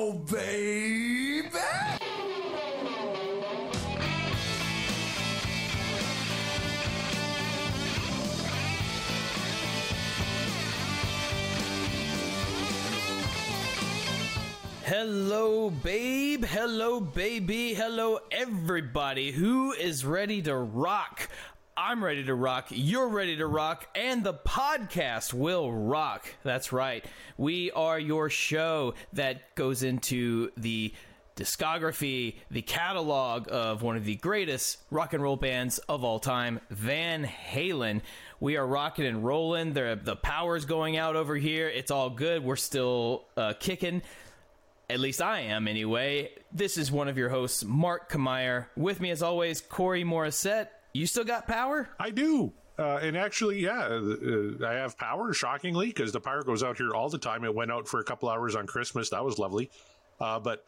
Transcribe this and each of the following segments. go, baby! Hello, babe. Hello, baby. Hello, everybody. Who is ready to rock? I'm ready to rock, you're ready to rock, and the podcast will rock. That's right. We are your show that goes into the discography, the catalog of one of the greatest rock and roll bands of all time, Van Halen. We are rocking and rolling. The power's going out over here. It's all good. We're still kicking. At least I am, anyway. This is one of your hosts, Mark Kameyer. With me, as always, Corey Morissette. You still got power? I do. And actually, yeah, I have power, shockingly, because the power goes out here all the time. It went out for a couple hours on Christmas. That was lovely. But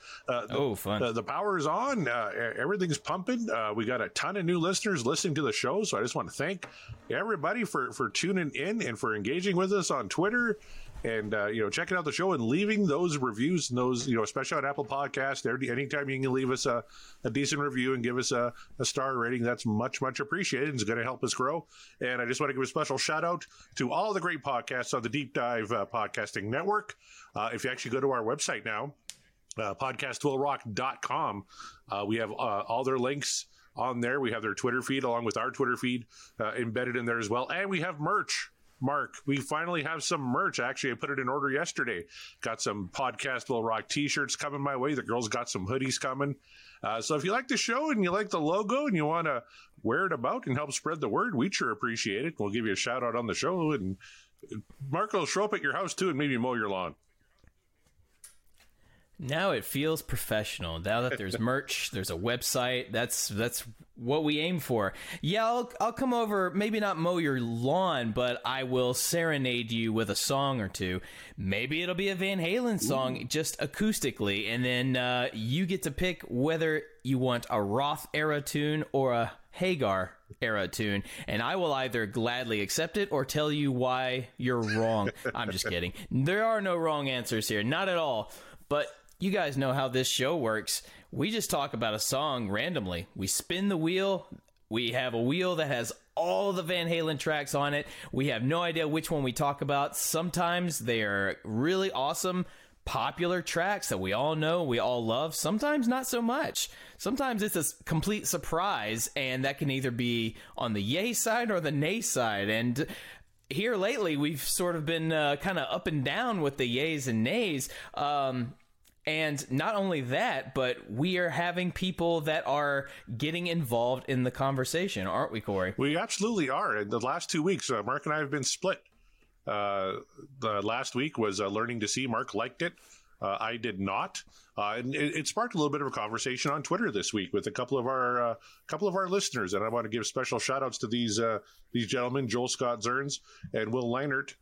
fun. The power is on. Everything's pumping. We got a ton of new listeners listening to the show. So I just want to thank everybody for tuning in and for engaging with us on Twitter and, checking out the show and leaving those reviews and those, especially on Apple Podcasts. Anytime you can leave us a decent review and give us a star rating, that's much, much appreciated and is going to help us grow. And I just want to give a special shout out to all the great podcasts on the Deep Dive Podcasting Network. If you actually go to our website now, podcastwillrock.com, we have all their links on there. We have their Twitter feed along with our Twitter feed embedded in there as well, and we have merch. Mark, we finally have some merch. Actually, I put it in order yesterday. Got some Podcast Will Rock t-shirts coming my way. The girls got some hoodies coming. So if you like the show and you like the logo and you want to wear it about and help spread the word, we'd sure appreciate it. We'll give you a shout out on the show, and Mark will show up at your house too and maybe mow your lawn. Now it feels professional. Now that there's merch, there's a website. That's what we aim for. Yeah, I'll come over, maybe not mow your lawn, but I will serenade you with a song or two. Maybe it'll be a Van Halen song, just acoustically, and then you get to pick whether you want a Roth-era tune or a Hagar-era tune, and I will either gladly accept it or tell you why you're wrong. I'm just kidding. There are no wrong answers here. Not at all. But you guys know how this show works. We just talk about a song randomly. We spin the wheel. We have a wheel that has all the Van Halen tracks on it. We have no idea which one we talk about. Sometimes they are really awesome, popular tracks that we all know, we all love. Sometimes not so much. Sometimes it's a complete surprise, and that can either be on the yay side or the nay side. And here lately, we've sort of been kind of up and down with the yays and nays. And not only that, but we are having people that are getting involved in the conversation, aren't we, Corey? We absolutely are. In the last 2 weeks, Mark and I have been split. The last week was Learning to See. Mark liked it. I did not. And it sparked a little bit of a conversation on Twitter this week with a couple of our listeners, and I want to give special shout outs to these gentlemen, Joel Scott Zerns and Will Leinert.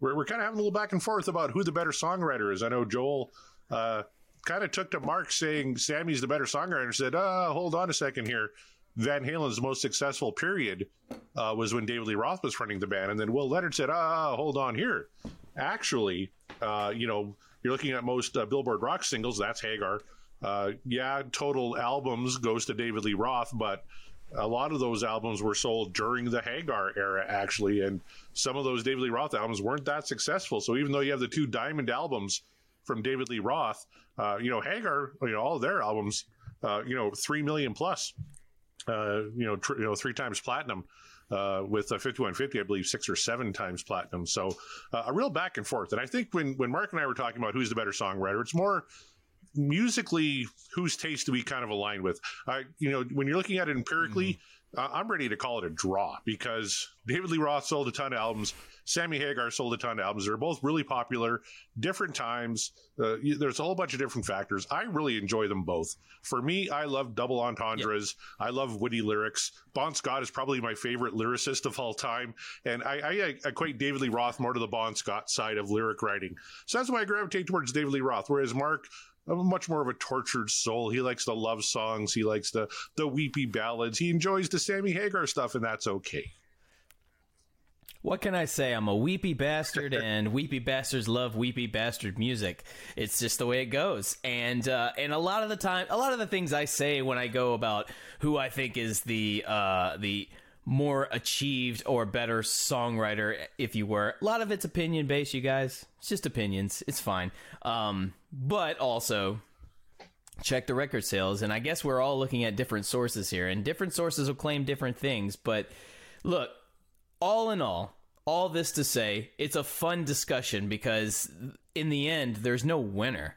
We're kind of having a little back and forth about who the better songwriter is. I know Joel kind of took to Mark saying Sammy's the better songwriter. Said, hold on a second here. Van Halen's most successful period was when David Lee Roth was fronting the band. And then Will Leinert said, hold on here. Actually, you're looking at most Billboard rock singles. That's Hagar. Total albums goes to David Lee Roth, but a lot of those albums were sold during the Hagar era, actually. And some of those David Lee Roth albums weren't that successful. So even though you have the two diamond albums from David Lee Roth, Hagar, all of their albums, 3 million plus, three times platinum, with 5150, I believe 6 or 7 times platinum. So a real back and forth. And I think when Mark and I were talking about who's the better songwriter, it's more musically whose taste do we kind of align with. When you're looking at it empirically, I'm ready to call it a draw because David Lee Roth sold a ton of albums. Sammy Hagar sold a ton of albums. They're both really popular, different times. There's a whole bunch of different factors. I really enjoy them both. For me, I love double entendres. Yep. I love witty lyrics. Bon Scott is probably my favorite lyricist of all time. And I equate David Lee Roth more to the Bon Scott side of lyric writing. So that's why I gravitate towards David Lee Roth, whereas Mark, I'm much more of a tortured soul. He likes the love songs. He likes the weepy ballads. He enjoys the Sammy Hagar stuff, and that's okay. What can I say? I'm a weepy bastard, and weepy bastards love weepy bastard music. It's just the way it goes. And a lot of the time, a lot of the things I say when I go about who I think is the more achieved or better songwriter, if you were, a lot of it's opinion based. You guys, it's just opinions. It's fine. But also, check the record sales, and I guess we're all looking at different sources here, and different sources will claim different things. But look. All in all this to say, it's a fun discussion because in the end, there's no winner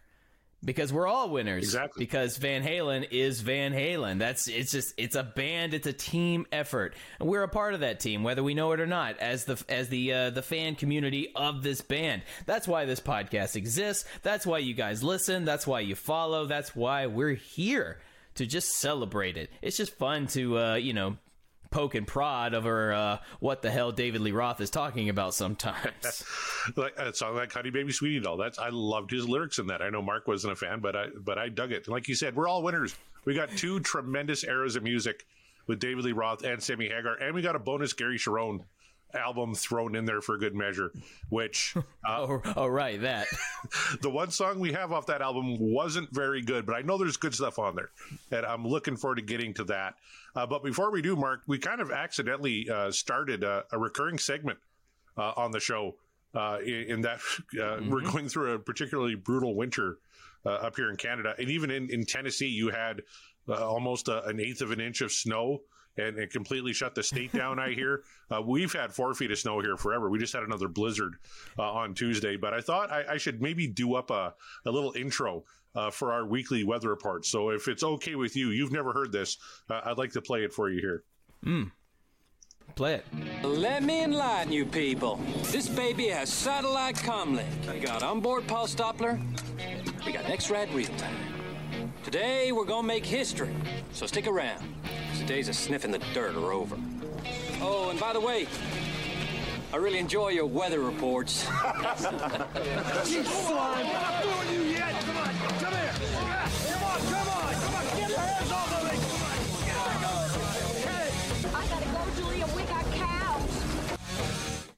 because we're all winners. Exactly. Because Van Halen is Van Halen. It's a band. It's a team effort. And we're a part of that team, whether we know it or not, as the fan community of this band. That's why this podcast exists. That's why you guys listen. That's why you follow. That's why we're here to just celebrate it. It's just fun to, poke and prod over what the hell David Lee Roth is talking about sometimes. A song like Honey Baby Sweetie Doll. I loved his lyrics in that. I know Mark wasn't a fan, but I dug it. And like you said, we're all winners. We got two tremendous eras of music with David Lee Roth and Sammy Hagar, and we got a bonus Gary Cherone album thrown in there for good measure, which the one song we have off that album wasn't very good, but I know there's good stuff on there, and I'm looking forward to getting to that. But before we do, Mark, we kind of accidentally started a recurring segment on the show in that we're going through a particularly brutal winter up here in Canada. And even in Tennessee, you had almost an eighth of an inch of snow and it completely shut the state down, I hear. We've had 4 feet of snow here forever. We just had another blizzard on Tuesday. But I thought I should maybe do up a little intro for our weekly weather report. So if it's okay with you, you've never heard this, I'd like to play it for you here. Play it. Let me enlighten you people. This baby has satellite comlink. We got onboard pulse Doppler. We got X-Rad real-time. Today we're going to make history, so stick around. Today's a sniff in the dirt are over. Oh, and by the way, I really enjoy your weather reports. You slime! I'm not doing you yet! Come on! Come here! Come on! Come on! Get your hands off of me! Come on! Get it! I gotta go, Julia. We got cows!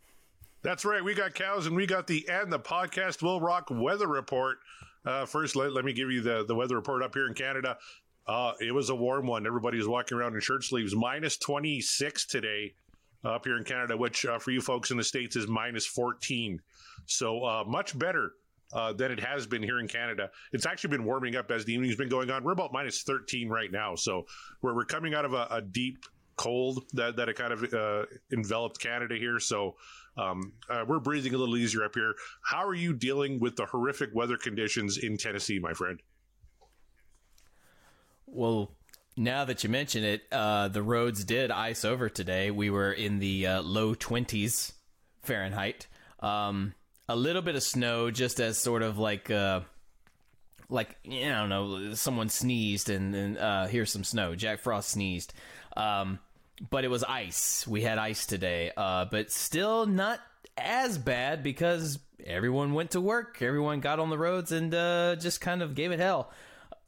That's right. We got cows, and we got the Podcast Will Rock weather report. First, let me give you the weather report up here in Canada. It was a warm one. Everybody was walking around in shirt sleeves. Minus 26 today up here in Canada, which for you folks in the States is minus 14. So much better than it has been here in Canada. It's actually been warming up as the evening's been going on. We're about minus 13 right now. So we're coming out of a deep cold that it kind of enveloped Canada here. So we're breathing a little easier up here. How are you dealing with the horrific weather conditions in Tennessee, my friend? Well, now that you mention it, the roads did ice over today. We were in the low 20s Fahrenheit. A little bit of snow just as sort of like I don't know, someone sneezed and here's some snow. Jack Frost sneezed. But it was ice. We had ice today. But still not as bad because everyone went to work. Everyone got on the roads and just kind of gave it hell.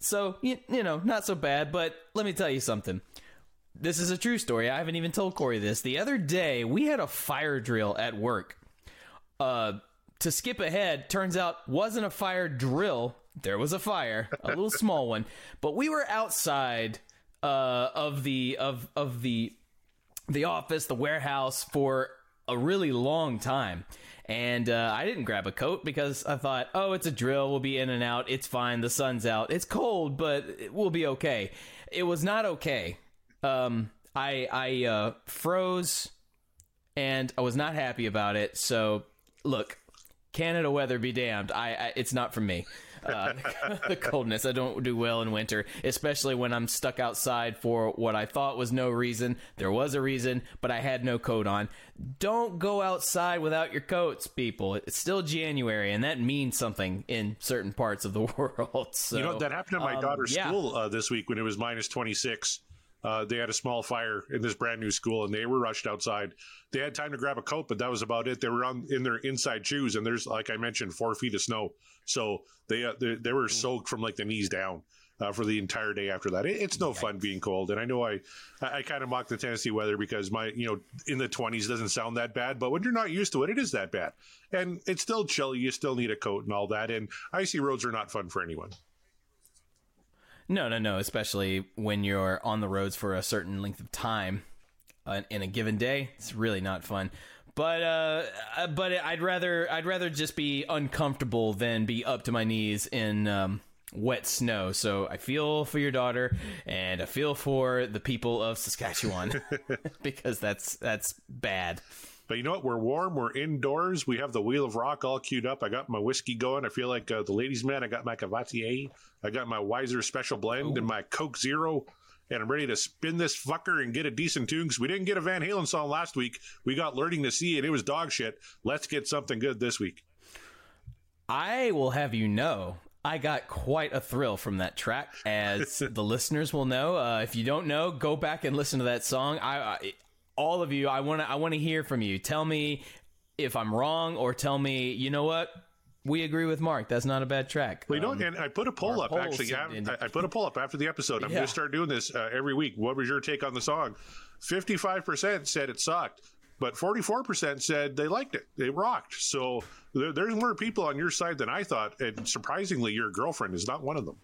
So, not so bad, but let me tell you something. This is a true story. I haven't even told Corey this. The other day, we had a fire drill at work. To skip ahead, turns out, wasn't a fire drill. There was a fire, a little small one. But we were outside of the office, the warehouse, for a really long time. And I didn't grab a coat because I thought, oh, it's a drill. We'll be in and out. It's fine. The sun's out. It's cold, but we'll be okay. It was not okay. I froze, and I was not happy about it. So, look, Canada weather be damned. It's not for me. The coldness. I don't do well in winter, especially when I'm stuck outside for what I thought was no reason. There was a reason, but I had no coat on. Don't go outside without your coats, people. It's still January, and that means something in certain parts of the world. So, that happened at my daughter's school this week when it was minus 26. They had a small fire in this brand new school, and they were rushed outside. They had time to grab a coat, but that was about it. They were in their inside shoes, and there's, like I mentioned, 4 feet of snow. So they were soaked from like the knees down. for the entire day after that. It's no fun being cold. And I know I kind of mock the Tennessee weather because my, in the 20s doesn't sound that bad, but when you're not used to it, it is that bad. And it's still chilly. You still need a coat and all that. And icy roads are not fun for anyone. No. Especially when you're on the roads for a certain length of time in a given day, it's really not fun. But I'd rather just be uncomfortable than be up to my knees in wet snow. So I feel for your daughter, and I feel for the people of Saskatchewan because that's bad. But you know what? We're warm. We're indoors. We have the Wheel of Rock all queued up. I got my whiskey going. I feel like the ladies' man. I got my Cavatier. I got my Weiser Special Blend and my Coke Zero. And I'm ready to spin this fucker and get a decent tune because we didn't get a Van Halen song last week. We got Learning to See, and it was dog shit. Let's get something good this week. I will have you know, I got quite a thrill from that track, as the listeners will know. If you don't know, go back and listen to that song. All of you, I want to hear from you. Tell me if I'm wrong, or tell me, you know what? We agree with Mark. That's not a bad track. Well, and I put a poll up, actually. I put a poll up after the episode. I'm going to start doing this every week. What was your take on the song? 55% said it sucked, but 44% said they liked it. They rocked. So there's more people on your side than I thought, and surprisingly, your girlfriend is not one of them.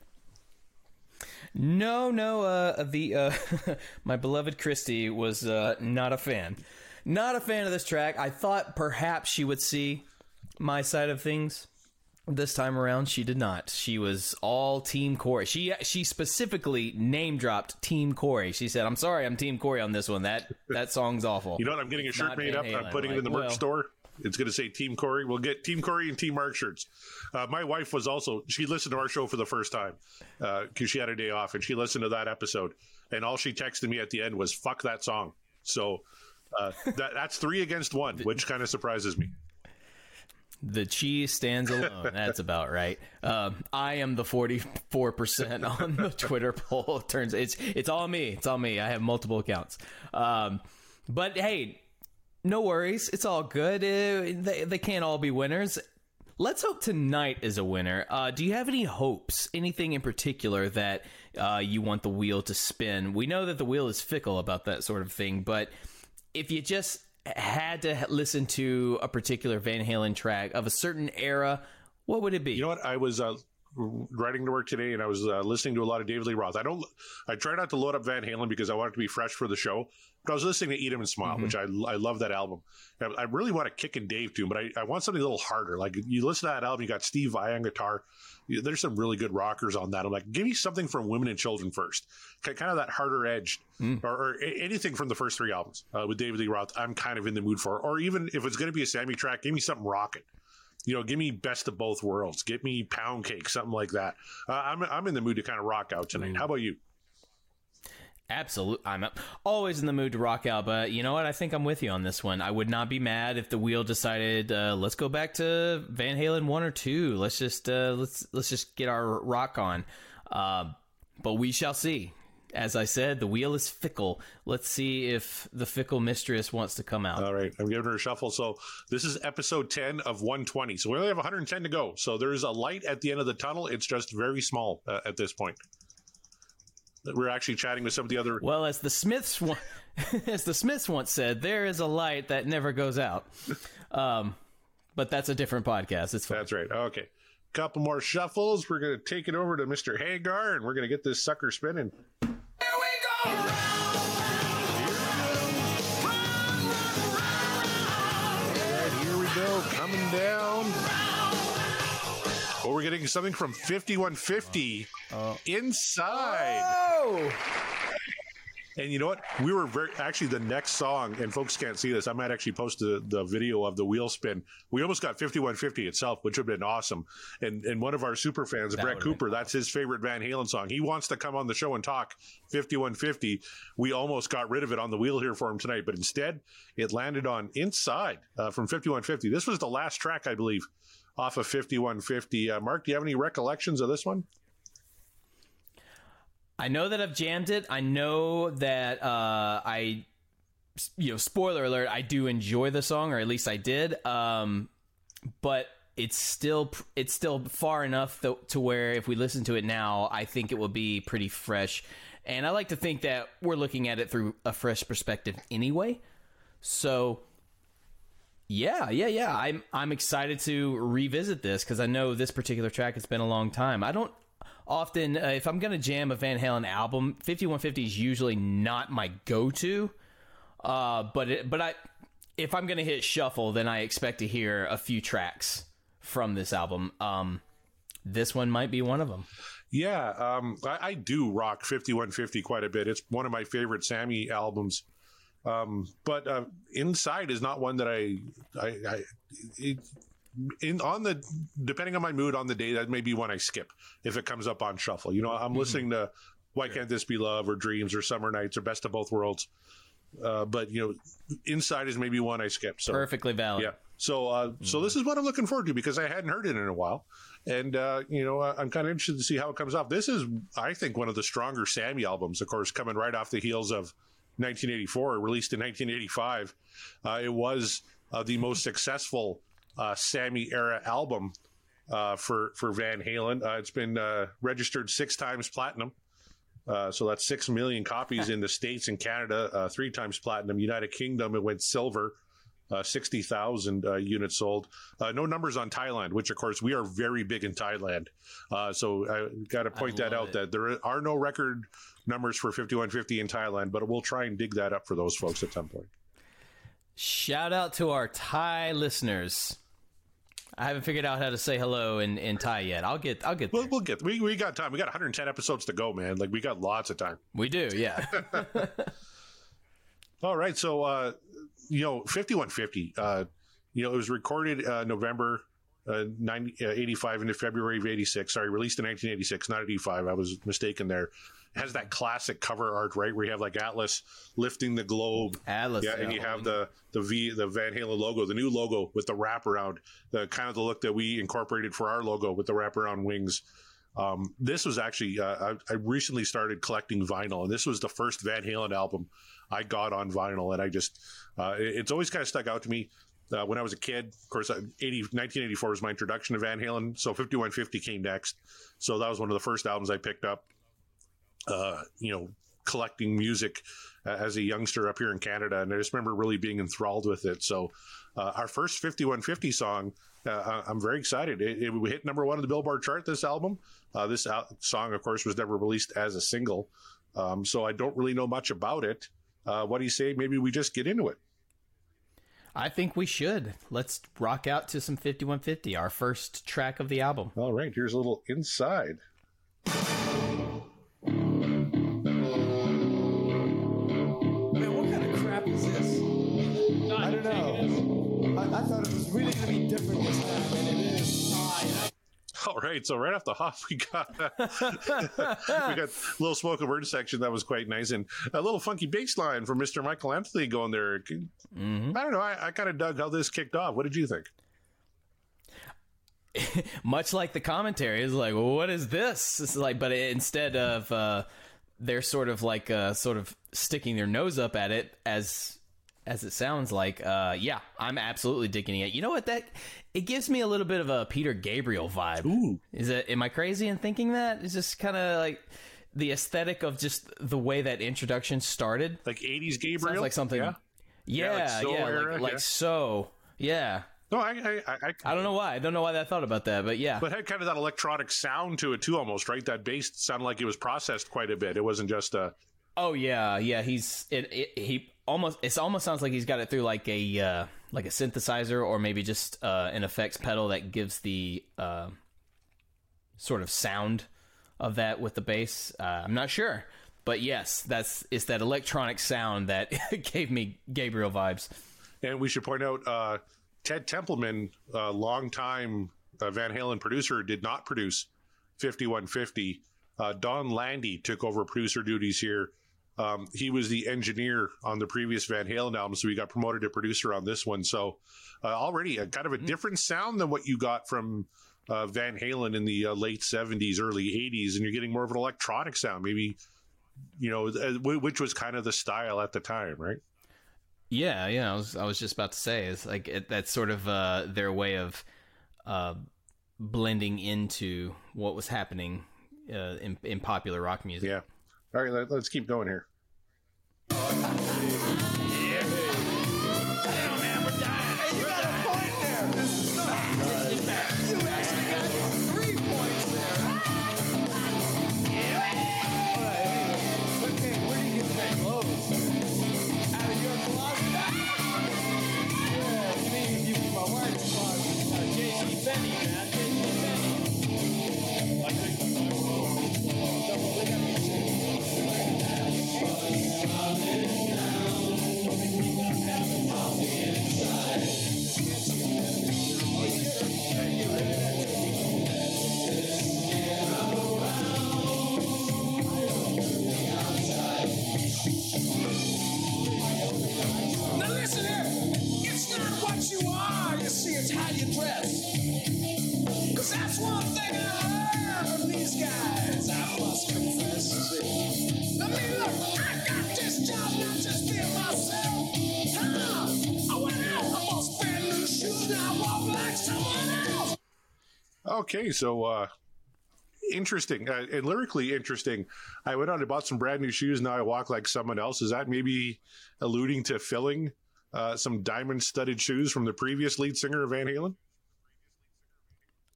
No. My beloved Christy was not a fan. Not a fan of this track. I thought perhaps she would see my side of things. This time around, she did not. She was all Team Corey. She specifically name dropped Team Corey. She said, "I'm sorry, I'm Team Corey on this one. That song's awful." You know what? I'm getting a shirt made up. I'm putting it in the merch store. It's going to say Team Corey. We'll get Team Corey and Team Mark shirts. My wife was also. She listened to our show for the first time because she had a day off, and she listened to that episode. And all she texted me at the end was "fuck that song." So that's 3 against 1, which kind of surprises me. The cheese stands alone. That's about right. I am the 44% on the Twitter poll. Turns it's all me. It's all me. I have multiple accounts. But hey, no worries. It's all good. They can't all be winners. Let's hope tonight is a winner. Do you have any hopes? Anything in particular that you want the wheel to spin? We know that the wheel is fickle about that sort of thing, but if you just had to listen to a particular Van Halen track of a certain era, what would it be? You know what? I was riding to work today, and I was listening to a lot of David Lee Roth. I try not to load up Van Halen because I want it to be fresh for the show. But I was listening to Eat 'em and Smile, which I love that album. I really want a Kick and Dave tune, but I want something a little harder. Like, you listen to that album, you got Steve Vai on guitar. There's some really good rockers on that. I'm like, give me something from Women and Children First, kind of that harder edge, or anything from the first 3 albums with David Lee Roth. I'm kind of in the mood for, or even if it's going to be a Sammy track, give me something rocking. Give me Best of Both Worlds, give me Pound Cake, something like that. I'm in the mood to kind of rock out tonight. How about you? Absolutely. I'm always in the mood to rock out, but you know what? I think I'm with you on this one. I would not be mad if the wheel decided, let's go back to Van Halen 1 or 2. Let's just let's get our rock on. But we shall see. As I said, the wheel is fickle. Let's see if the fickle mistress wants to come out. All right. I'm giving her a shuffle. So this is episode 10 of 120. So we only have 110 to go. So there's a light at the end of the tunnel. It's just very small at this point. We're actually chatting with some of the other. Well, as the Smiths, as the Smiths once said, there is a light that never goes out. But that's a different podcast. It's fine. That's right. Okay. Couple more shuffles. We're going to take it over to Mr. Hagar, and we're going to get this sucker spinning. Here we go. Round, round, round, round, round. All right, here we go. Coming down. Well, we're getting something from 5150 Inside. Oh! And you know what? We were actually the next song, and folks can't see this. I might actually post the video of the wheel spin. We almost got 5150 itself, which would have been awesome. And one of our super fans, Brett Cooper, that's his favorite Van Halen song. He wants to come on the show and talk 5150. We almost got rid of it on the wheel here for him tonight, but instead it landed on Inside from 5150. This was the last track, I believe, off of 5150. Mark, do you have any recollections of this one? I know that I've jammed it. I know that spoiler alert, I do enjoy the song, or at least I did. But it's still far enough to where if we listen to it now, I think it will be pretty fresh. And I like to think that we're looking at it through a fresh perspective anyway. So yeah. I'm excited to revisit this because I know this particular track has been a long time. I don't often, if I'm going to jam a Van Halen album, 5150 is usually not my go-to. If I'm going to hit shuffle, then I expect to hear a few tracks from this album. This one might be one of them. Yeah, I do rock 5150 quite a bit. It's one of my favorite Sammy albums. But Inside is not one that depending on my mood on the day, that may be one I skip if it comes up on shuffle. You know, I'm listening to Why Can't This Be Love or Dreams or Summer Nights or Best of Both Worlds. But you know, Inside is maybe one I skipped. So perfectly valid. Yeah. So this is what I'm looking forward to because I hadn't heard it in a while, and I'm kind of interested to see how it comes off. This is, I think, one of the stronger Sammy albums. Of course, coming right off the heels of 1984, released in 1985, it was the most successful Sammy era album for Van Halen. It's been registered 6 times platinum. So that's 6 million copies in the States and Canada, 3 times platinum. United Kingdom, it went silver, 60,000 units sold. No numbers on Thailand, which, of course, we are very big in Thailand. So I got to point that out, that there are no record numbers for 5150 in Thailand, but we'll try and dig that up for those folks at some point. Shout out to our Thai listeners. I haven't figured out how to say hello in Thai yet. I'll get. We'll get. We got time. We got 110 episodes to go, man. Like, we got lots of time. We do, yeah. All right, so 5150. It was recorded November 85 into February of 86. Sorry, released in 1986, not 85. I was mistaken there. It has that classic cover art, right, where you have like Atlas lifting the globe. Atlas, yeah, and you have the Van Halen logo, the new logo with the wraparound, the kind of the look that we incorporated for our logo with the wraparound wings. This was actually I recently started collecting vinyl, and this was the first Van Halen album I got on vinyl, and I just it's always kind of stuck out to me. When I was a kid, of course, 1984 was my introduction to Van Halen, so 5150 came next. So that was one of the first albums I picked up, collecting music as a youngster up here in Canada. And I just remember really being enthralled with it. So our first 5150 song, I'm very excited. It hit number 1 on the Billboard chart, this album. This song, of course, was never released as a single. So I don't really know much about it. What do you say? Maybe we just get into it. I think we should. Let's rock out to some 5150, our first track of the album. All right, here's a little Inside. Man, what kind of crap is this? I don't know. I thought it was really going to be different this time than it is. All right, so right off the hop, we got a little Smoke and Word section that was quite nice, and a little funky bass line from Mr. Michael Anthony going there. Mm-hmm. I don't know. I kind of dug how this kicked off. What did you think? Much like the commentary, it's like, well, what is this? It's like, but instead of they're sort of sticking their nose up at it as it sounds like, yeah, I'm absolutely digging it. You know what? It gives me a little bit of a Peter Gabriel vibe. Ooh. Am I crazy in thinking that? It's just kind of like the aesthetic of just the way that introduction started. Like 80s Gabriel? Sounds like something. Yeah. No, I don't know why. I don't know why I thought about that, but yeah. But it had kind of that electronic sound to it too, almost, right? That bass sounded like it was processed quite a bit. It wasn't just a... Oh, yeah, yeah. It almost sounds like he's got it through like a synthesizer or maybe just an effects pedal that gives the sort of sound of that with the bass. I'm not sure, but yes, it's that electronic sound that gave me Gabriel vibes. And we should point out Ted Templeman, a longtime Van Halen producer, did not produce 5150. Don Landy took over producer duties here. He was the engineer on the previous Van Halen album, so he got promoted to producer on this one. So already a kind of a different sound than what you got from Van Halen in the late 70s, early 80s, and you're getting more of an electronic sound, maybe, which was kind of the style at the time, right? Yeah, I was just about to say, it's like that's sort of their way of blending into what was happening in popular rock music. Yeah. All right, let's keep going here. Okay, so interesting and lyrically interesting. I went out and bought some brand new shoes. Now I walk like someone else. Is that maybe alluding to filling some diamond-studded shoes from the previous lead singer of Van Halen?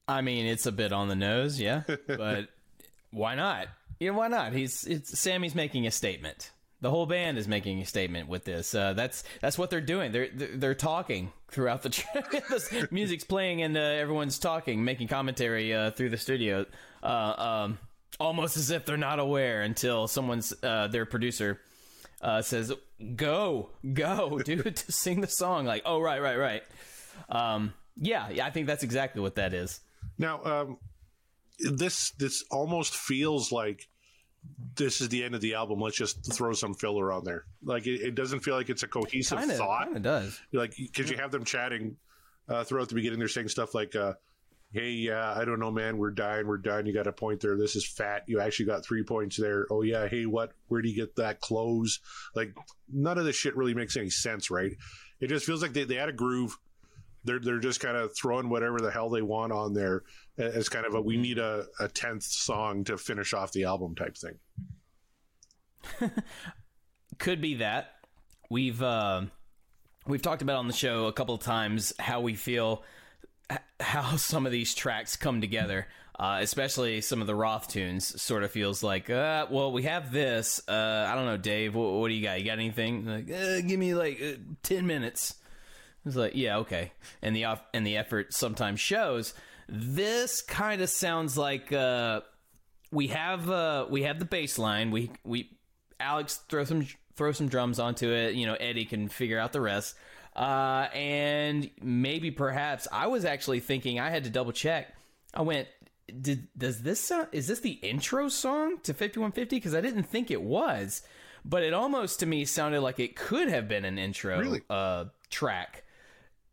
I mean, it's a bit on the nose, yeah, but why not? You know, why not? Sammy's making a statement. The whole band is making a statement with this. That's what they're doing. They're talking throughout the track. This music's playing and everyone's talking, making commentary through the studio, almost as if they're not aware until someone's their producer says, "Go, dude, to sing the song." Like, oh, right. Yeah, I think that's exactly what that is. Now, this almost feels like, this is the end of the album. Let's just throw some filler on there. Like it doesn't feel like it's a cohesive thought. It kind of does. Like, because you have them chatting throughout the beginning. They're saying stuff like, "Hey, I don't know, man. We're dying. You got a point there. This is fat. You actually got 3 points there. Oh yeah. Hey, what? Where do you get that clothes?" Like none of this shit really makes any sense, right? It just feels like they had a groove. They're just kind of throwing whatever the hell they want on there as kind of we need a 10th song to finish off the album type thing. Could be that. We've talked about on the show a couple of times how we feel how some of these tracks come together, especially some of the Roth tunes. Sort of feels like, we have this. I don't know, Dave, what do you got? You got anything? Like, give me 10 minutes. It's like, yeah, okay. And the effort sometimes shows. This kind of sounds like we have the bass line. We Alex throw some drums onto it. You know, Eddie can figure out the rest. And maybe perhaps I was actually thinking I had to double check. I went, does this sound? Is this the intro song to 5150? Because I didn't think it was, but it almost to me sounded like it could have been an intro track.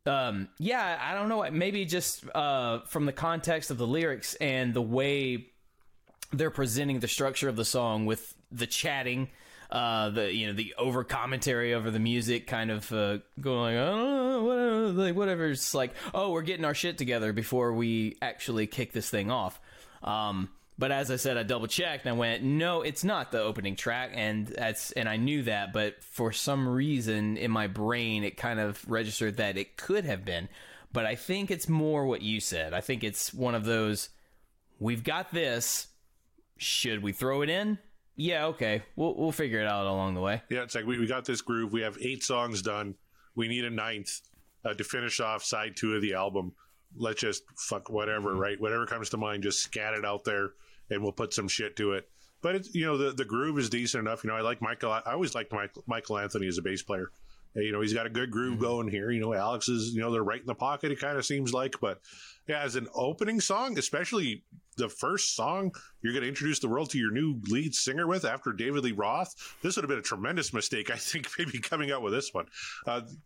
Yeah, I don't know. Maybe just from the context of the lyrics and the way they're presenting the structure of the song with the chatting, the over commentary over the music, kind of going, oh, whatever. It's like, oh, we're getting our shit together before we actually kick this thing off. But as I said, I double checked and I went, no, it's not the opening track, and I knew that, but for some reason in my brain it kind of registered that it could have been. But I think it's more what you said. I think it's one of those, we've got this. Should we throw it in? Yeah, okay. We'll figure it out along the way. Yeah, it's like we got this groove. We have 8 songs done. We need a 9th to finish off side 2 of the album. Let's just fuck whatever, right? Whatever comes to mind, just scat it out there and we'll put some shit to it. But it's, the groove is decent enough. You know, I like Michael. I always liked Michael Anthony as a bass player. You know, he's got a good groove going here. You know, Alex is, they're right in the pocket, it kind of seems like. But yeah, as an opening song, especially the first song you're going to introduce the world to your new lead singer with after David Lee Roth, this would have been a tremendous mistake, I think, maybe coming out with this one.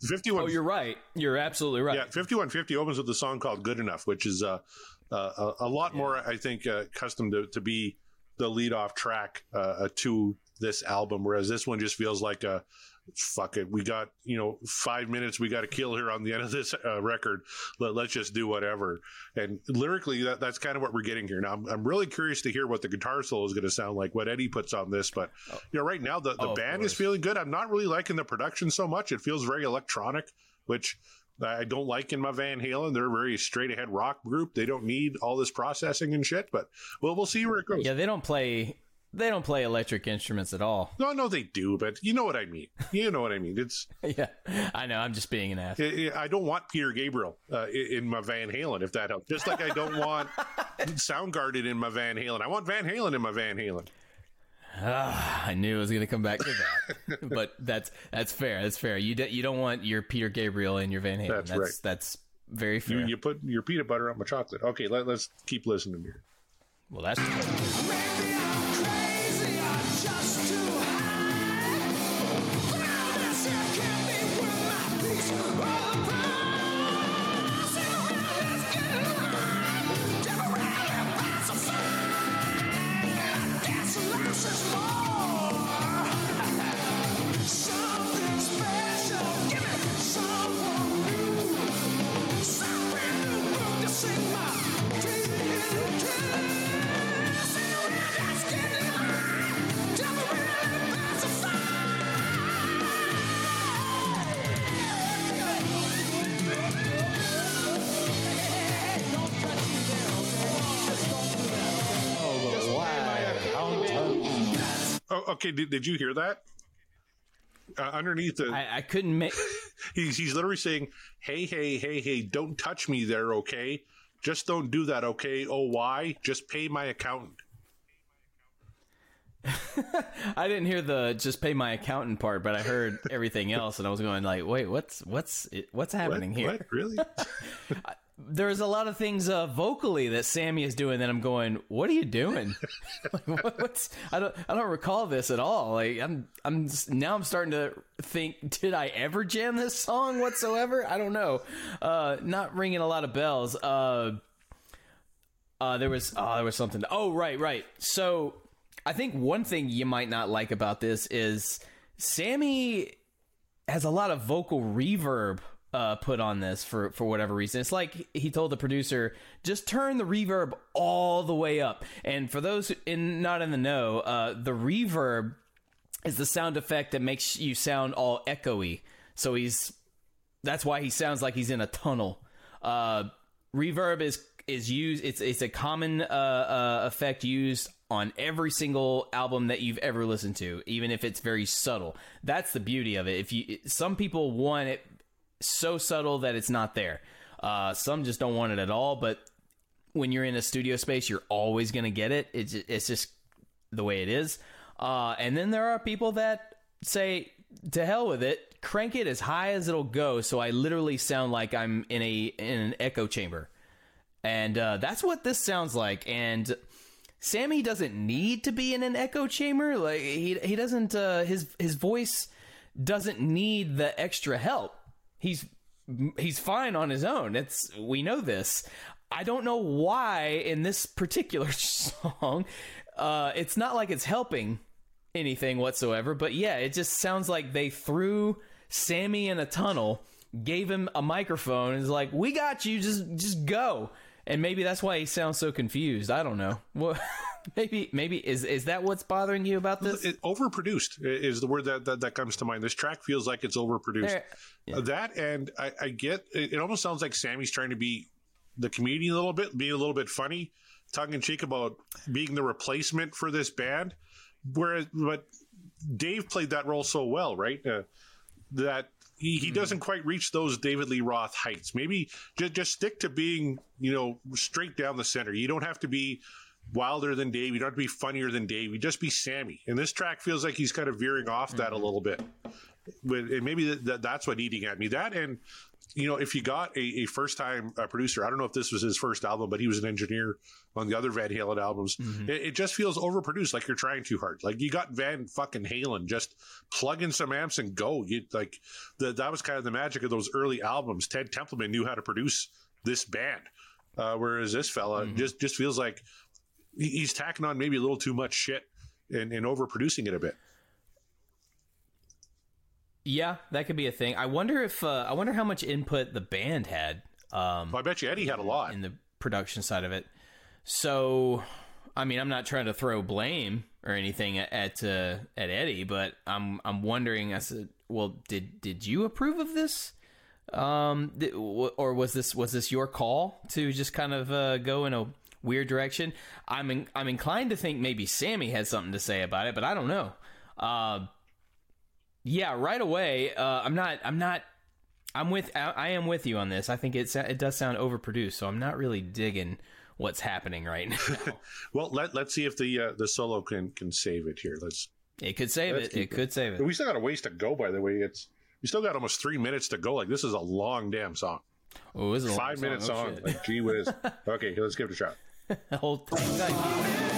51. Oh, you're right. You're absolutely right. Yeah, 5150 opens with a song called Good Enough, which is a lot more, I think, custom to be the lead-off track to this album, whereas this one just feels like a fuck it, we got, 5 minutes we got to kill here on the end of this record. Let's just do whatever. And lyrically, that's kind of what we're getting here. Now, I'm really curious to hear what the guitar solo is going to sound like, what Eddie puts on this. But, right now, the band is feeling good. I'm not really liking the production so much. It feels very electronic, which I don't like in my Van Halen. They're a very straight-ahead rock group. They don't need all this processing and shit, but we'll see where it goes. Yeah, they don't play electric instruments at all. No, they do, but you know what I mean. It's yeah, I know. I'm just being an ass. I don't want Peter Gabriel in my Van Halen, if that helps. Just like I don't want Soundgarden in my Van Halen. I want Van Halen in my Van Halen. I knew it was going to come back to that, but that's fair. That's fair. You don't want your Peter Gabriel in your Van Halen. That's right. That's very fair. You put your peanut butter on my chocolate. Okay, let's keep listening here. Well, that's. Maybe I'm crazy. I'm just too high. Loudness here kept me with my peace. All the prize in realness getting high. Temporarily pacified. That's less is more. Something special. Give me someone new. Something new to sing my tears. Oh, okay, did you hear that? Underneath the... I couldn't make... he's literally saying, hey, hey, hey, hey, don't touch me there, okay? Just don't do that, okay? Oh, why? Just pay my accountant. I didn't hear the just pay my accountant part, but I heard everything else, and I was going like, wait, what's happening here? What? Really? There's a lot of things vocally that Sammy is doing that I'm going, what are you doing? Like, I don't recall this at all. Like I'm starting to think, did I ever jam this song whatsoever? I don't know. Not ringing a lot of bells. There was something. Oh, right. So I think one thing you might not like about this is Sammy has a lot of vocal reverb put on this for whatever reason. It's like he told the producer, just turn the reverb all the way up. And for those not in the know, the reverb is the sound effect that makes you sound all echoey. So that's why he sounds like he's in a tunnel. Reverb is used. It's a common effect used on every single album that you've ever listened to, even if it's very subtle. That's the beauty of it. Some people want it so subtle that it's not there. Some just don't want it at all. But when you're in a studio space, you're always going to get it. It's just the way it is. And then there are people that say, to hell with it, crank it as high as it'll go. So I literally sound like I'm in an echo chamber. And that's what this sounds like. And Sammy doesn't need to be in an echo chamber. Like he doesn't. His voice doesn't need the extra help. He's fine on his own. We know this. I don't know why in this particular song, it's not like it's helping anything whatsoever. But yeah, it just sounds like they threw Sammy in a tunnel, gave him a microphone, and is like, "We got you. Just go." And maybe that's why he sounds so confused. I don't know. Well, maybe is that what's bothering you about this? Overproduced is the word that comes to mind. This track feels like it's overproduced. Yeah. That, and I get it. Almost sounds like Sammy's trying to be the comedian a little bit, be a little bit funny, tongue in cheek about being the replacement for this band. Whereas, but Dave played that role so well, right? That. He doesn't quite reach those David Lee Roth heights. Maybe just stick to being, straight down the center. You don't have to be wilder than Dave. You don't have to be funnier than Dave. You just be Sammy. And this track feels like he's kind of veering off that a little bit. And maybe that's what eating at me. That and, if you got a first-time producer, I don't know if this was his first album, but he was an engineer on the other Van Halen albums. Mm-hmm. It just feels overproduced, like you're trying too hard. Like, you got Van fucking Halen, just plug in some amps and go. That was kind of the magic of those early albums. Ted Templeman knew how to produce this band, whereas this fella just feels like he's tacking on maybe a little too much shit and overproducing it a bit. Yeah, that could be a thing. I wonder if I wonder how much input the band had. I bet you Eddie had a lot in the production side of it. So, I mean, I'm not trying to throw blame or anything at Eddie, but I'm wondering. I said, well, did you approve of this? Or was this your call to just kind of go in a weird direction? I'm inclined to think maybe Sammy had something to say about it, but I don't know. Yeah, right away. I am with you on this. I think it does sound overproduced, so I'm not really digging what's happening right now. Well, let's see if the solo can save it here. It could save it. We still got a ways to go, by the way. We still got almost 3 minutes to go. Like, this is a long damn song. Oh, this is a 5 minute song. Like, gee whiz. Okay, let's give it a shot. Hold tight.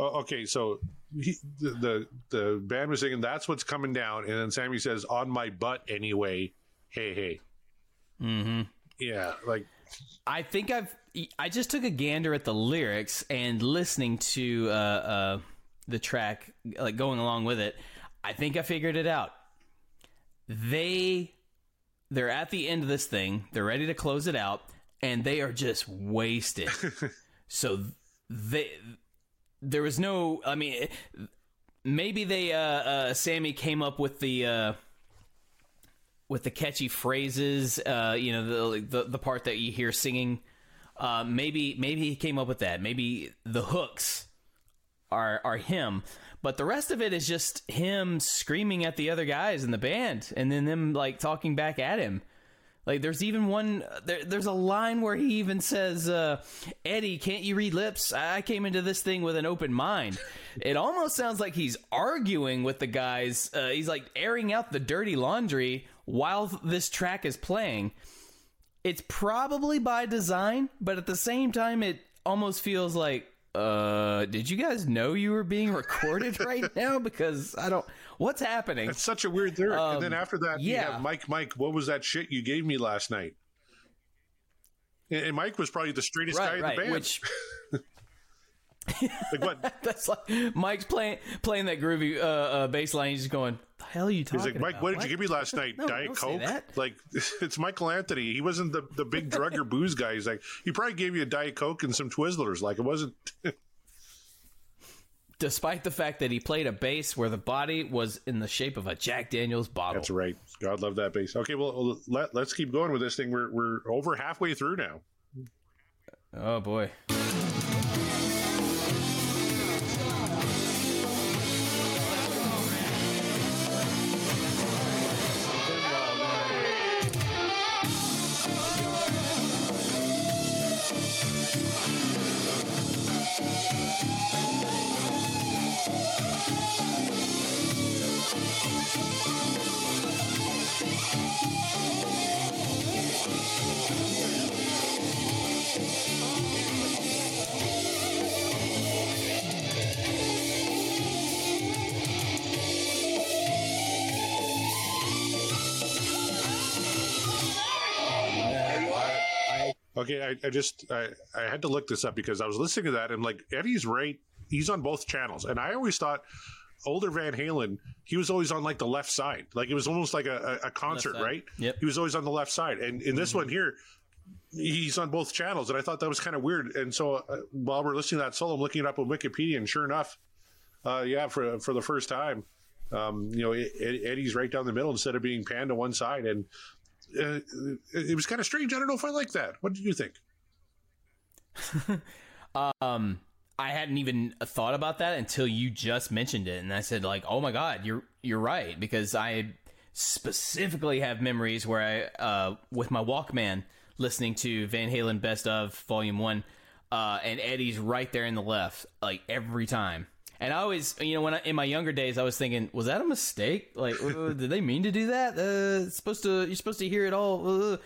Okay, so the band was singing, that's what's coming down. And then Sammy says, on my butt anyway, hey, hey. Mm-hmm. Yeah, like... I just took a gander at the lyrics and listening to the track, like going along with it, I think I figured it out. They're at the end of this thing. They're ready to close it out. And they are just wasted. So there was no, I mean, maybe they, Sammy came up with the catchy phrases, you know, the part that you hear singing. Maybe he came up with that. Maybe the hooks are him, but the rest of it is just him screaming at the other guys in the band and then them like talking back at him. Like, there's even one... There's a line where he even says, Eddie, can't you read lips? I came into this thing with an open mind. It almost sounds like he's arguing with the guys. He's, like, airing out the dirty laundry while this track is playing. It's probably by design, but at the same time, it almost feels like, did you guys know you were being recorded right now? Because I don't... What's happening? It's such a weird theory. And then after that, you have Mike, what was that shit you gave me last night? And Mike was probably the straightest guy in the band. Which... like what? That's like Mike's playing that groovy bass line. He's just going, the hell are you talking about? He's like, Mike, what did you give me last night? No, Diet Coke? Like, it's Michael Anthony. He wasn't the big drug or booze guy. He's like, he probably gave you a Diet Coke and some Twizzlers. Like, it wasn't... Despite the fact that he played a bass where the body was in the shape of a Jack Daniels bottle. That's right. God love that bass. Okay, well, let's keep going with this thing. We're over halfway through now. Oh, boy. Okay, I had to look this up because I was listening to that and like Eddie's right, he's on both channels, and I always thought older Van Halen, he was always on like the left side, like it was almost like a concert, right? Yep. He was always on the left side, and in this one here, he's on both channels, and I thought that was kind of weird. And so while we're listening to that solo, I'm looking it up on Wikipedia, and sure enough, for the first time, you know, Eddie's right down the middle instead of being panned to one side, and. It was kind of strange. I don't know if I like that. What did you think? I hadn't even thought about that until you just mentioned it, and I said, like, "Oh my God, you're right," because I specifically have memories where I, with my Walkman, listening to Van Halen Best of Volume 1, and Eddie's right there in the left, like every time. And I always, you know, when I, in my younger days, I was thinking, was that a mistake? Like, did they mean to do that? It's supposed to, you're supposed to hear it all.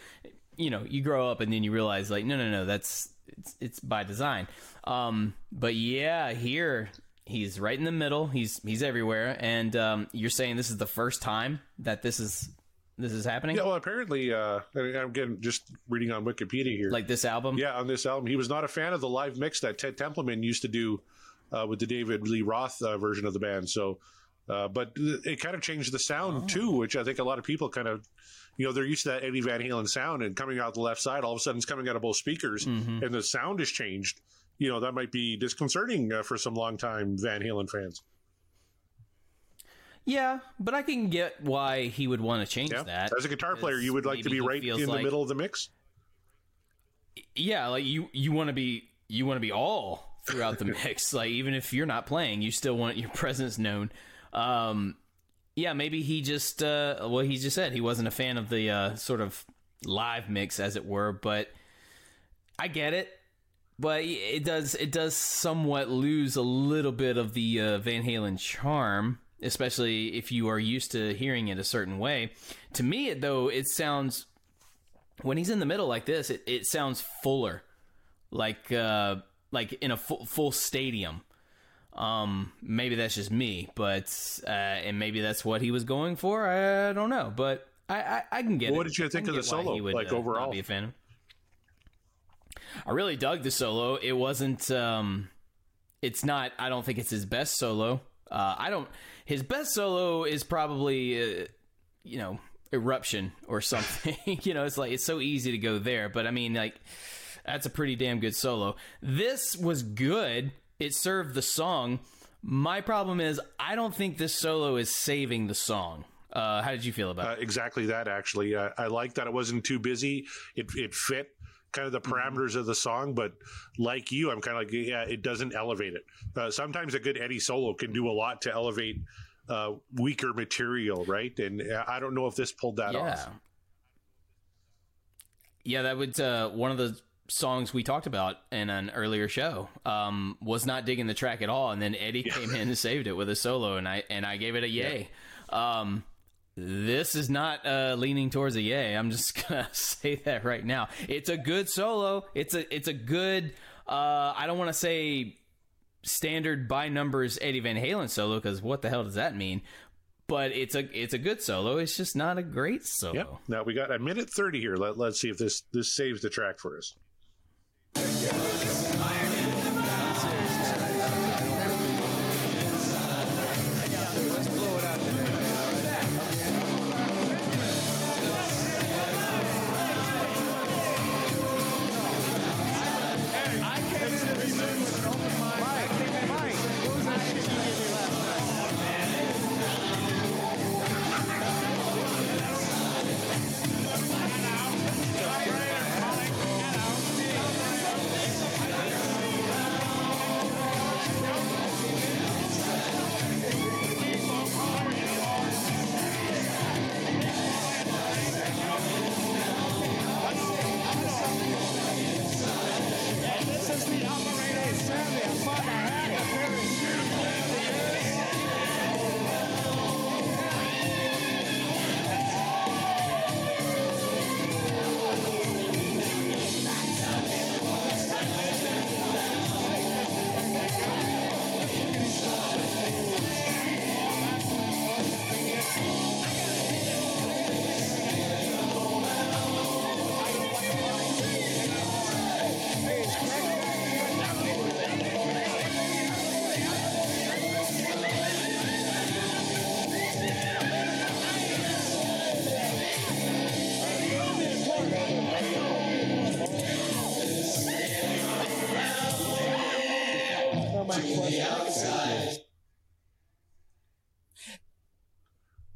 You know, you grow up and then you realize, like, no, it's by design. But yeah, here he's right in the middle. He's everywhere. And you're saying this is the first time that this is happening? Yeah, well, apparently, I'm getting just reading on Wikipedia here. Like this album? Yeah, on this album. He was not a fan of the live mix that Ted Templeman used to do with the David Lee Roth version of the band. So, but it kind of changed the sound too, which I think a lot of people kind of, you know, they're used to that Eddie Van Halen sound, and coming out the left side, all of a sudden it's coming out of both speakers, mm-hmm. and the sound has changed. You know, that might be disconcerting for some longtime Van Halen fans. Yeah, but I can get why he would want to change that. As a guitar player, you would like to be right in the middle of the mix? Yeah, like you want to be all throughout the mix. Like, even if you're not playing, you still want your presence known. Yeah, maybe he just he just said he wasn't a fan of the sort of live mix, as it were, but I get it. But it does somewhat lose a little bit of the Van Halen charm, especially if you are used to hearing it a certain way. To me, though, it sounds, when he's in the middle like this, it sounds fuller, like in a full stadium. Maybe that's just me, but and maybe that's what he was going for. I don't know, but I can get it. What did you think of the solo? Like overall, not be a fan. I really dug the solo. It wasn't. It's not. I don't think it's his best solo. I don't. His best solo is probably, you know, Eruption or something. You know, it's like it's so easy to go there. But I mean, like, that's a pretty damn good solo. This was good. It served the song. My problem is I don't think this solo is saving the song. How did you feel about it? Exactly that, actually. I like that it wasn't too busy. It fit kind of the parameters mm-hmm. of the song, but like you, I'm kind of like, yeah, it doesn't elevate it. Sometimes a good Eddie solo can do a lot to elevate weaker material, right? And I don't know if this pulled that off. Yeah, that would one of the songs we talked about in an earlier show was not digging the track at all, and then Eddie came in and saved it with a solo, and I gave it a yay. This is not leaning towards a yay. I'm just gonna say that right now. It's a good solo. It's a good. I don't want to say standard by numbers Eddie Van Halen solo, because what the hell does that mean? But it's a good solo. It's just not a great solo. Yep. Now we got a minute 30 here. Let's see if this saves the track for us.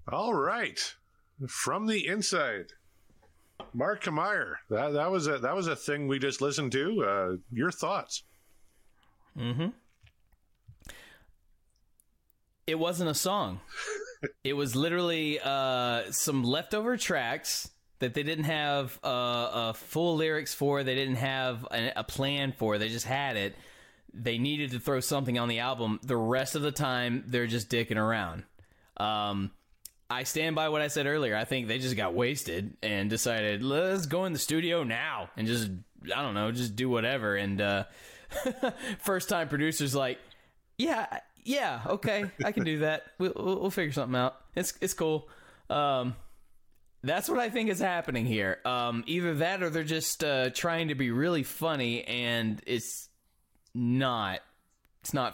All right, from the inside, Mark Kameyer. That was a thing we just listened to. Your thoughts? Mm-hmm. It wasn't a song. It was literally some leftover tracks that they didn't have full lyrics for. They didn't have a plan for. They just had it. they needed to throw something on the album. The rest of the time, they're just dicking around. I stand by what I said earlier. I think they just got wasted and decided, let's go in the studio now and just, I don't know, just do whatever. And first-time producer's like, yeah, okay, I can do that. We'll figure something out. It's cool. That's what I think is happening here. Either that or they're just trying to be really funny, and it's not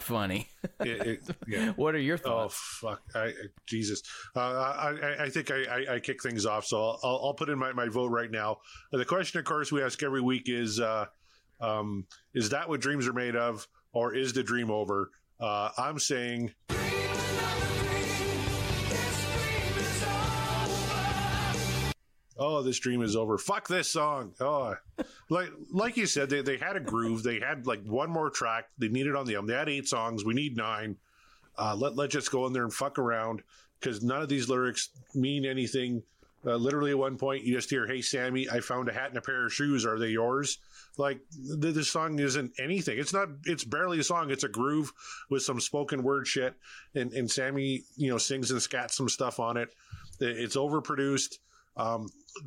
funny. Yeah. What are your thoughts? Oh, fuck. Jesus. I think I kick things off, so I'll put in my vote right now. The question, of course, we ask every week is that what dreams are made of, or is the dream over? I'm saying... oh, this dream is over. Fuck this song. Oh, like you said, they had a groove. They had like one more track they needed on the album. They had 8 songs. We need 9. Let's just go in there and fuck around, because none of these lyrics mean anything. Literally, at one point, you just hear, "Hey, Sammy, I found a hat and a pair of shoes. Are they yours?" Like, this song isn't anything. It's barely a song. It's a groove with some spoken word shit, and Sammy, sings and scats some stuff on it. It's overproduced.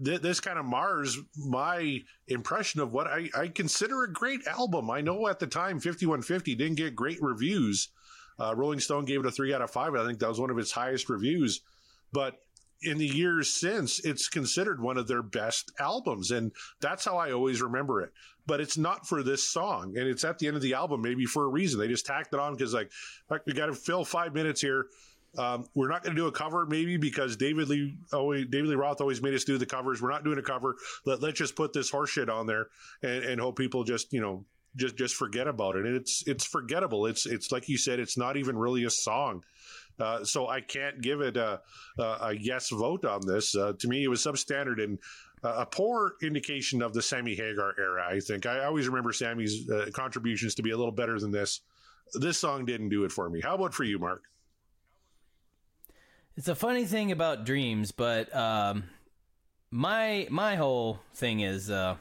This kind of mars my impression of what I consider a great album. I know at the time 5150 didn't get great reviews. Rolling Stone gave it a 3 out of 5. I think that was one of its highest reviews. But in the years since, it's considered one of their best albums, and that's how I always remember it. But it's not for this song, and it's at the end of the album maybe for a reason. They just tacked it on because, like, we got to fill 5 minutes here. We're not going to do a cover, maybe because David Lee Roth always made us do the covers. We're not doing a cover. Let's just put this horseshit on there and hope people just, just forget about it. And it's forgettable. It's like you said, it's not even really a song. So I can't give it a yes vote on this. To me, it was substandard and a poor indication of the Sammy Hagar era. I think I always remember Sammy's contributions to be a little better than this. This song didn't do it for me. How about for you, Mark? It's a funny thing about Dreams, but my whole thing is yeah,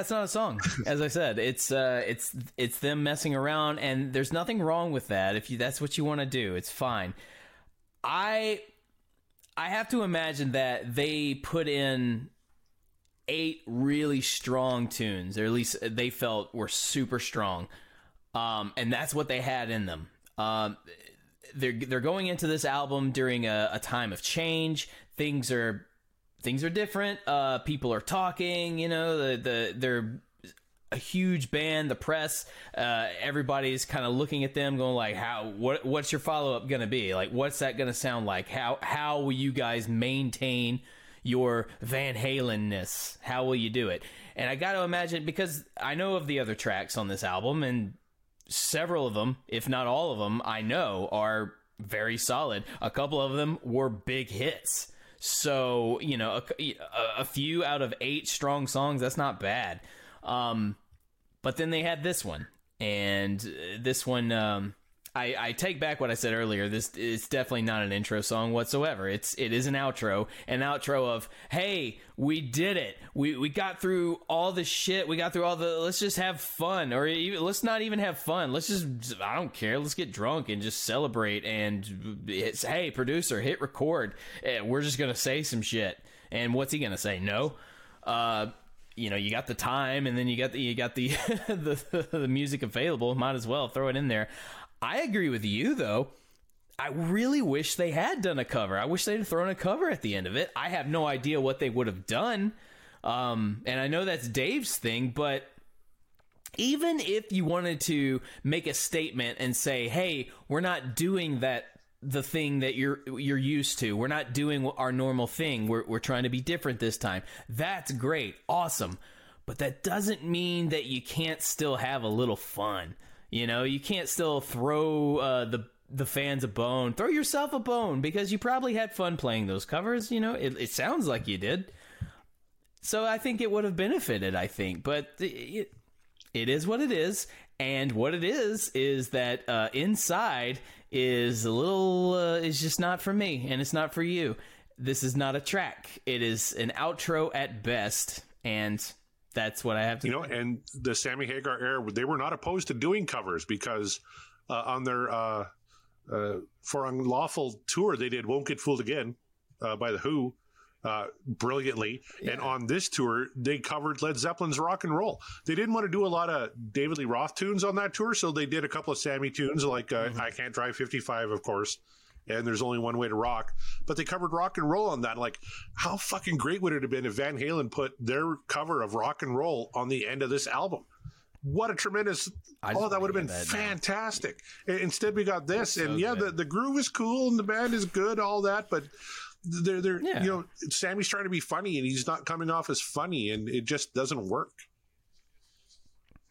it's not a song. As I said, it's them messing around, and there's nothing wrong with that. If that's what you want to do, it's fine. I have to imagine that they put in 8 really strong tunes, or at least they felt were super strong, and that's what they had in them. They're going into this album during a time of change. Things are different. People are talking. They're a huge band. The press, everybody's kind of looking at them, going like, "How? What's your follow up going to be? Like, what's that going to sound like? How will you guys maintain your Van Halen-ness? How will you do it?" And I got to imagine, because I know of the other tracks on this album, and several of them, if not all of them, I know are very solid. A couple of them were big hits. So, a few out of 8 strong songs, that's not bad. But then they had this one. And this one... I take back what I said earlier. This is definitely not an intro song whatsoever. It is an outro of, hey, we did it. We got through all the shit. We got through all the, let's just have fun, or even, let's not even have fun. Let's just, I don't care. Let's get drunk and just celebrate. And it's, hey, producer, hit record. We're just going to say some shit. And what's he going to say? No. You got the time, and then you got the the music available. Might as well throw it in there. I agree with you, though. I really wish they had done a cover. I wish they'd have thrown a cover at the end of it. I have no idea what they would have done. And I know that's Dave's thing, but even if you wanted to make a statement and say, hey, we're not doing that, the thing that you're used to. We're not doing our normal thing. We're trying to be different this time. That's great. Awesome. But that doesn't mean that you can't still have a little fun. You can't still throw the fans a bone. Throw yourself a bone, because you probably had fun playing those covers. It sounds like you did. So I think it would have benefited, I think. But it is what it is. And what it is that Inside is a little, is just not for me, and it's not for you. This is not a track. It is an outro at best, and that's what I have to say. And the Sammy Hagar era, they were not opposed to doing covers because on their For Unlawful tour, they did Won't Get Fooled Again by The Who brilliantly. Yeah. And on this tour, they covered Led Zeppelin's Rock and Roll. They didn't want to do a lot of David Lee Roth tunes on that tour, so they did a couple of Sammy tunes like I Can't Drive 55, of course, and There's Only One Way to Rock. But they covered Rock and Roll on that. Like, how fucking great would it have been if Van Halen put their cover of Rock and Roll on the end of this album? What a tremendous... Oh, that would have been fantastic. Now. Instead, we got this. So and yeah, the groove is cool and the band is good, all that. But they're you know, Sammy's trying to be funny and he's not coming off as funny and it just doesn't work.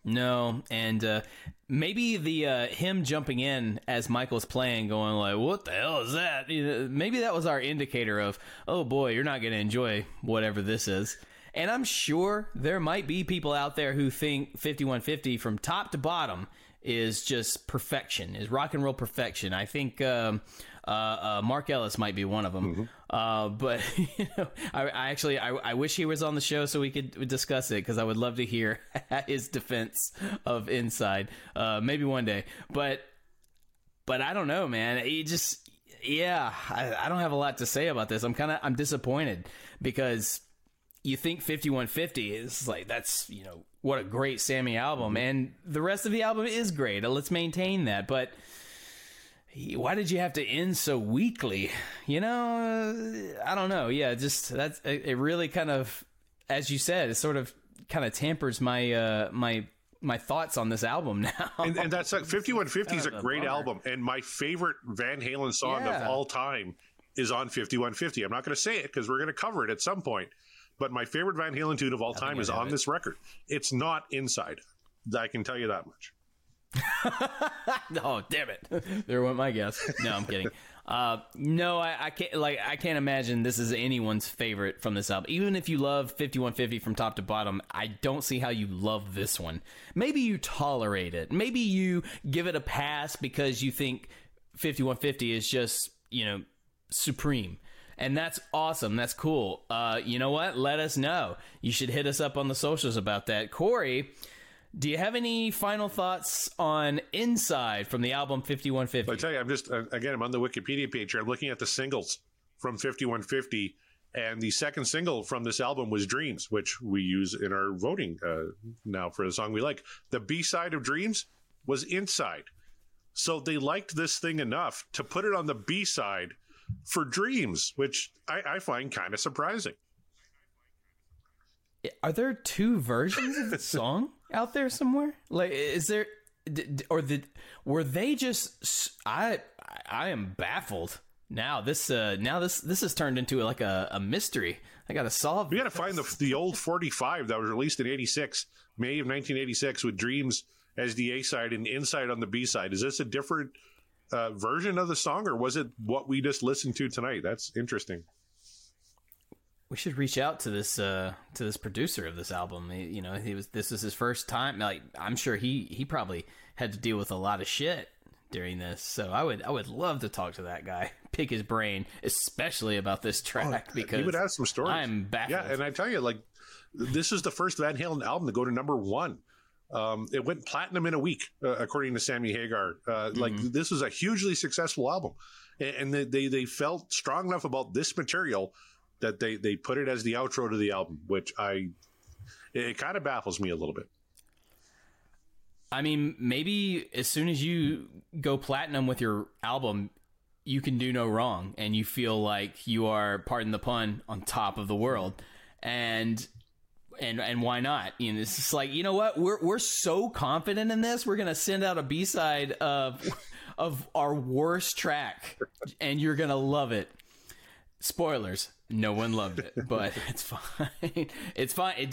No, and maybe the him jumping in as Michael's playing, going like, "What the hell is that?" You know, maybe that was our indicator of, "Oh boy, you're not going to enjoy whatever this is." And I'm sure there might be people out there who think 5150 from top to bottom is just perfection, is rock and roll perfection. I think Mark Ellis might be one of them. Mm-hmm. But you know, I wish he was on the show so we could discuss it because I would love to hear his defense of Inside. Maybe one day. But I don't know, man. He just, I don't have a lot to say about this. I'm disappointed because... You think 5150 is like, that's, you know, what a great Sammy album. And the rest of the album is great. Let's maintain that. But why did you have to end so weakly? You know, I don't know. Yeah, just that's it really kind of, as you said, it sort of kind of tampers my my thoughts on this album now. And that's like 5150 is a great album. And my favorite Van Halen song of all time is on 5150. I'm not going to say it because we're going to cover it at some point. But my favorite Van Halen tune of all time is on this record. It's not Inside. I can tell you that much. Oh, damn it. There went my guess. No, I'm kidding. No, I can't. Like, I can't imagine this is anyone's favorite from this album. Even if you love 5150 from top to bottom, I don't see how you love this one. Maybe you tolerate it. Maybe you give it a pass because you think 5150 is just, you know, supreme. And that's awesome. That's cool. You know what? Let us know. You should hit us up on the socials about that. Corey, do you have any final thoughts on Inside from the album 5150? I tell you, I'm just, again, I'm on the Wikipedia page here. I'm looking at the singles from 5150. And the second single from this album was Dreams, which we use in our voting now for the song we like. The B-side of Dreams was Inside. So they liked this thing enough to put it on the B-side for Dreams, which I find kind of surprising. Are there two versions of the song out there somewhere? Like, is there, or were they just? I am baffled now. This has turned into like a mystery. I got to solve. We got to find the old 45 that was released in '86, May of 1986, with Dreams as the A side and Inside on the B side. Is this a different version of the song, or was it what we just listened to tonight? That's interesting. We should reach out to this producer of this album. You know, this is his first time. Like, I'm sure he probably had to deal with a lot of shit during this. So I would love to talk to that guy, pick his brain, especially about this track, because he would have some stories. I'm baffled. Yeah, and I tell you, like, this is the first Van Halen album to go to #1. It went platinum in a week, according to Sammy Hagar. Like, this was a hugely successful album, and they felt strong enough about this material that they put it as the outro to the album, which it kind of baffles me a little bit. I mean, maybe as soon as you go platinum with your album, you can do no wrong, and you feel like you are, pardon the pun, on top of the world, and why not? You know, it's just like, you know what? We're so confident in this. We're going to send out a B-side of our worst track, and you're going to love it. Spoilers. No one loved it, but it's fine. It's fine. It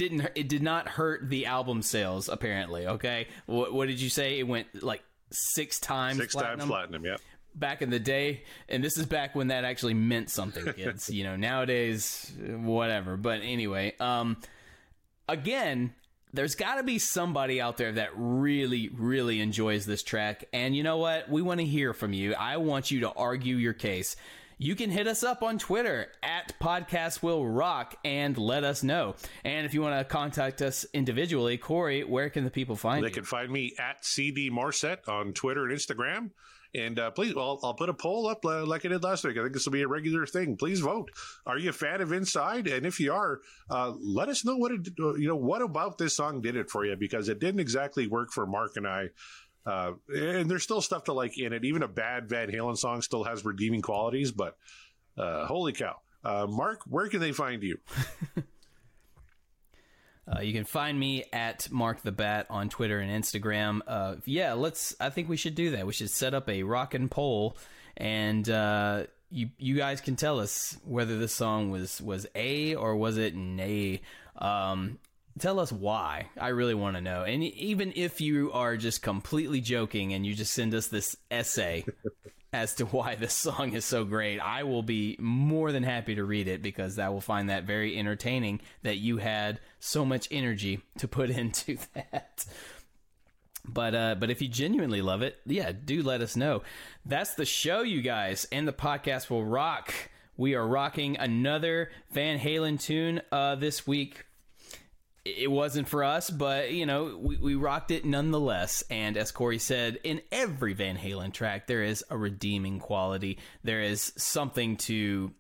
did not hurt the album sales, apparently. Okay. What did you say? It went like 6 times platinum? 6 times platinum, yeah. Back in the day, and this is back when that actually meant something, kids. You know, nowadays, whatever. But anyway, again, there's got to be somebody out there that really, really enjoys this track. And you know what? We want to hear from you. I want you to argue your case. you can hit us up on Twitter at Podcast Will Rock and let us know. And if you want to contact us individually, Corey, where can the people find you? They can find me at CD Morissette on Twitter and Instagram. And please, I'll put a poll up like I did last week. I think this will be a regular thing. Please vote. Are you a fan of Inside? And if you are, let us know what about this song did it for you, because it didn't exactly work for Mark and I. And there's still stuff to like in it. Even a bad Van Halen song still has redeeming qualities, but holy cow. Mark, where can they find you? You can find me at Mark the Bat on Twitter and Instagram. I think we should do that. We should set up a rockin' poll, and you guys can tell us whether this song was A or was it nay. Tell us why. I really want to know. And even if you are just completely joking and you just send us this essay as to why this song is so great, I will be more than happy to read it, because I will find that very entertaining that you had so much energy to put into that. But if you genuinely love it, yeah, do let us know. That's the show, you guys, and the podcast will rock. We are rocking another Van Halen tune this week. It wasn't for us, but, we rocked it nonetheless. And as Corey said, in every Van Halen track, there is a redeeming quality. There is something to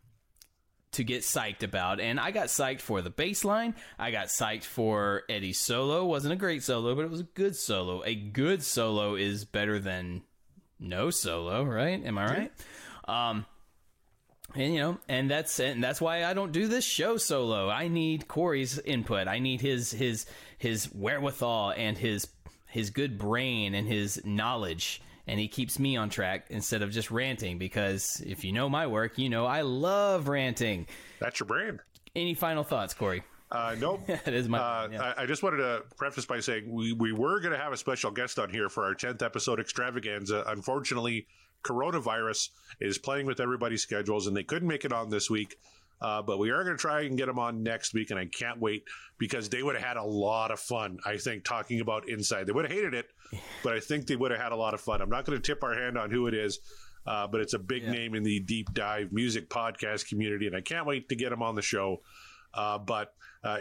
get psyched about. And I got psyched for the bass line. I got psyched for Eddie's solo. Wasn't a great solo, but it was a good solo. A good solo is better than no solo, right? Am I right? And that's why I don't do this show solo. I need Corey's input. I need his wherewithal and his good brain and his knowledge. And he keeps me on track instead of just ranting, because if you know my work, you know I love ranting. That's your brand. Any final thoughts, Corey? Nope. That is my plan, yeah. I just wanted to preface by saying we were going to have a special guest on here for our 10th episode extravaganza. Unfortunately, coronavirus is playing with everybody's schedules, and they couldn't make it on this week. But we are going to try and get them on next week, and I can't wait, because they would have had a lot of fun, I think, talking about Inside. They would have hated it, but I think they would have had a lot of fun. I'm not going to tip our hand on who it is, but it's a big name in the deep dive music podcast community, and I can't wait to get them on the show.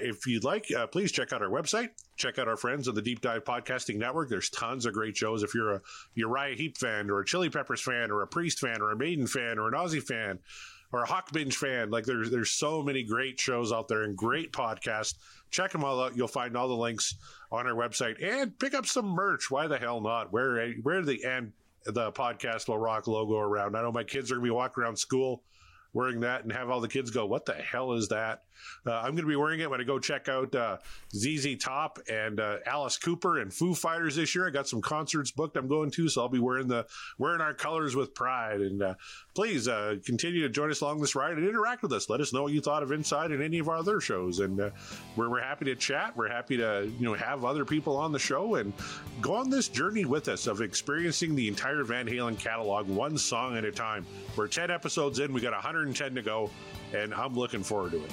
If you'd like, please check out our website. Check out our friends on the Deep Dive Podcasting Network. There's tons of great shows. If you're a Uriah Heep fan, or a Chili Peppers fan, or a Priest fan, or a Maiden fan, or an Ozzy fan, or a Hawk Binge fan, like there's so many great shows out there and great podcasts. Check them all out. You'll find all the links on our website, and pick up some merch. Why the hell not? Wear the Podcast Will Rock logo around. I know my kids are gonna be walking around school wearing that, and have all the kids go, what the hell is that? I'm going to be wearing it when I go check out ZZ Top and Alice Cooper and Foo Fighters this year. I got some concerts booked I'm going to, so I'll be wearing our colors with pride. And please continue to join us along this ride and interact with us. Let us know what you thought of Inside and any of our other shows. And we're happy to chat. We're happy to have other people on the show and go on this journey with us of experiencing the entire Van Halen catalog, one song at a time. We're 10 episodes in. We got 110 to go, and I'm looking forward to it.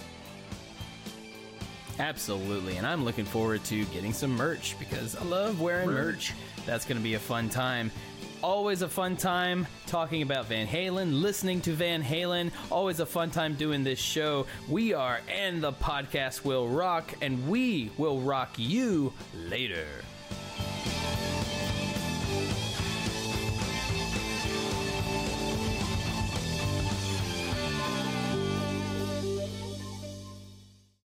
Absolutely, and I'm looking forward to getting some merch, because I love wearing merch. That's going to be a fun time. Always a fun time talking about Van Halen, listening to Van Halen. Always a fun time doing this show. We are, and the podcast will rock, and we will rock you later.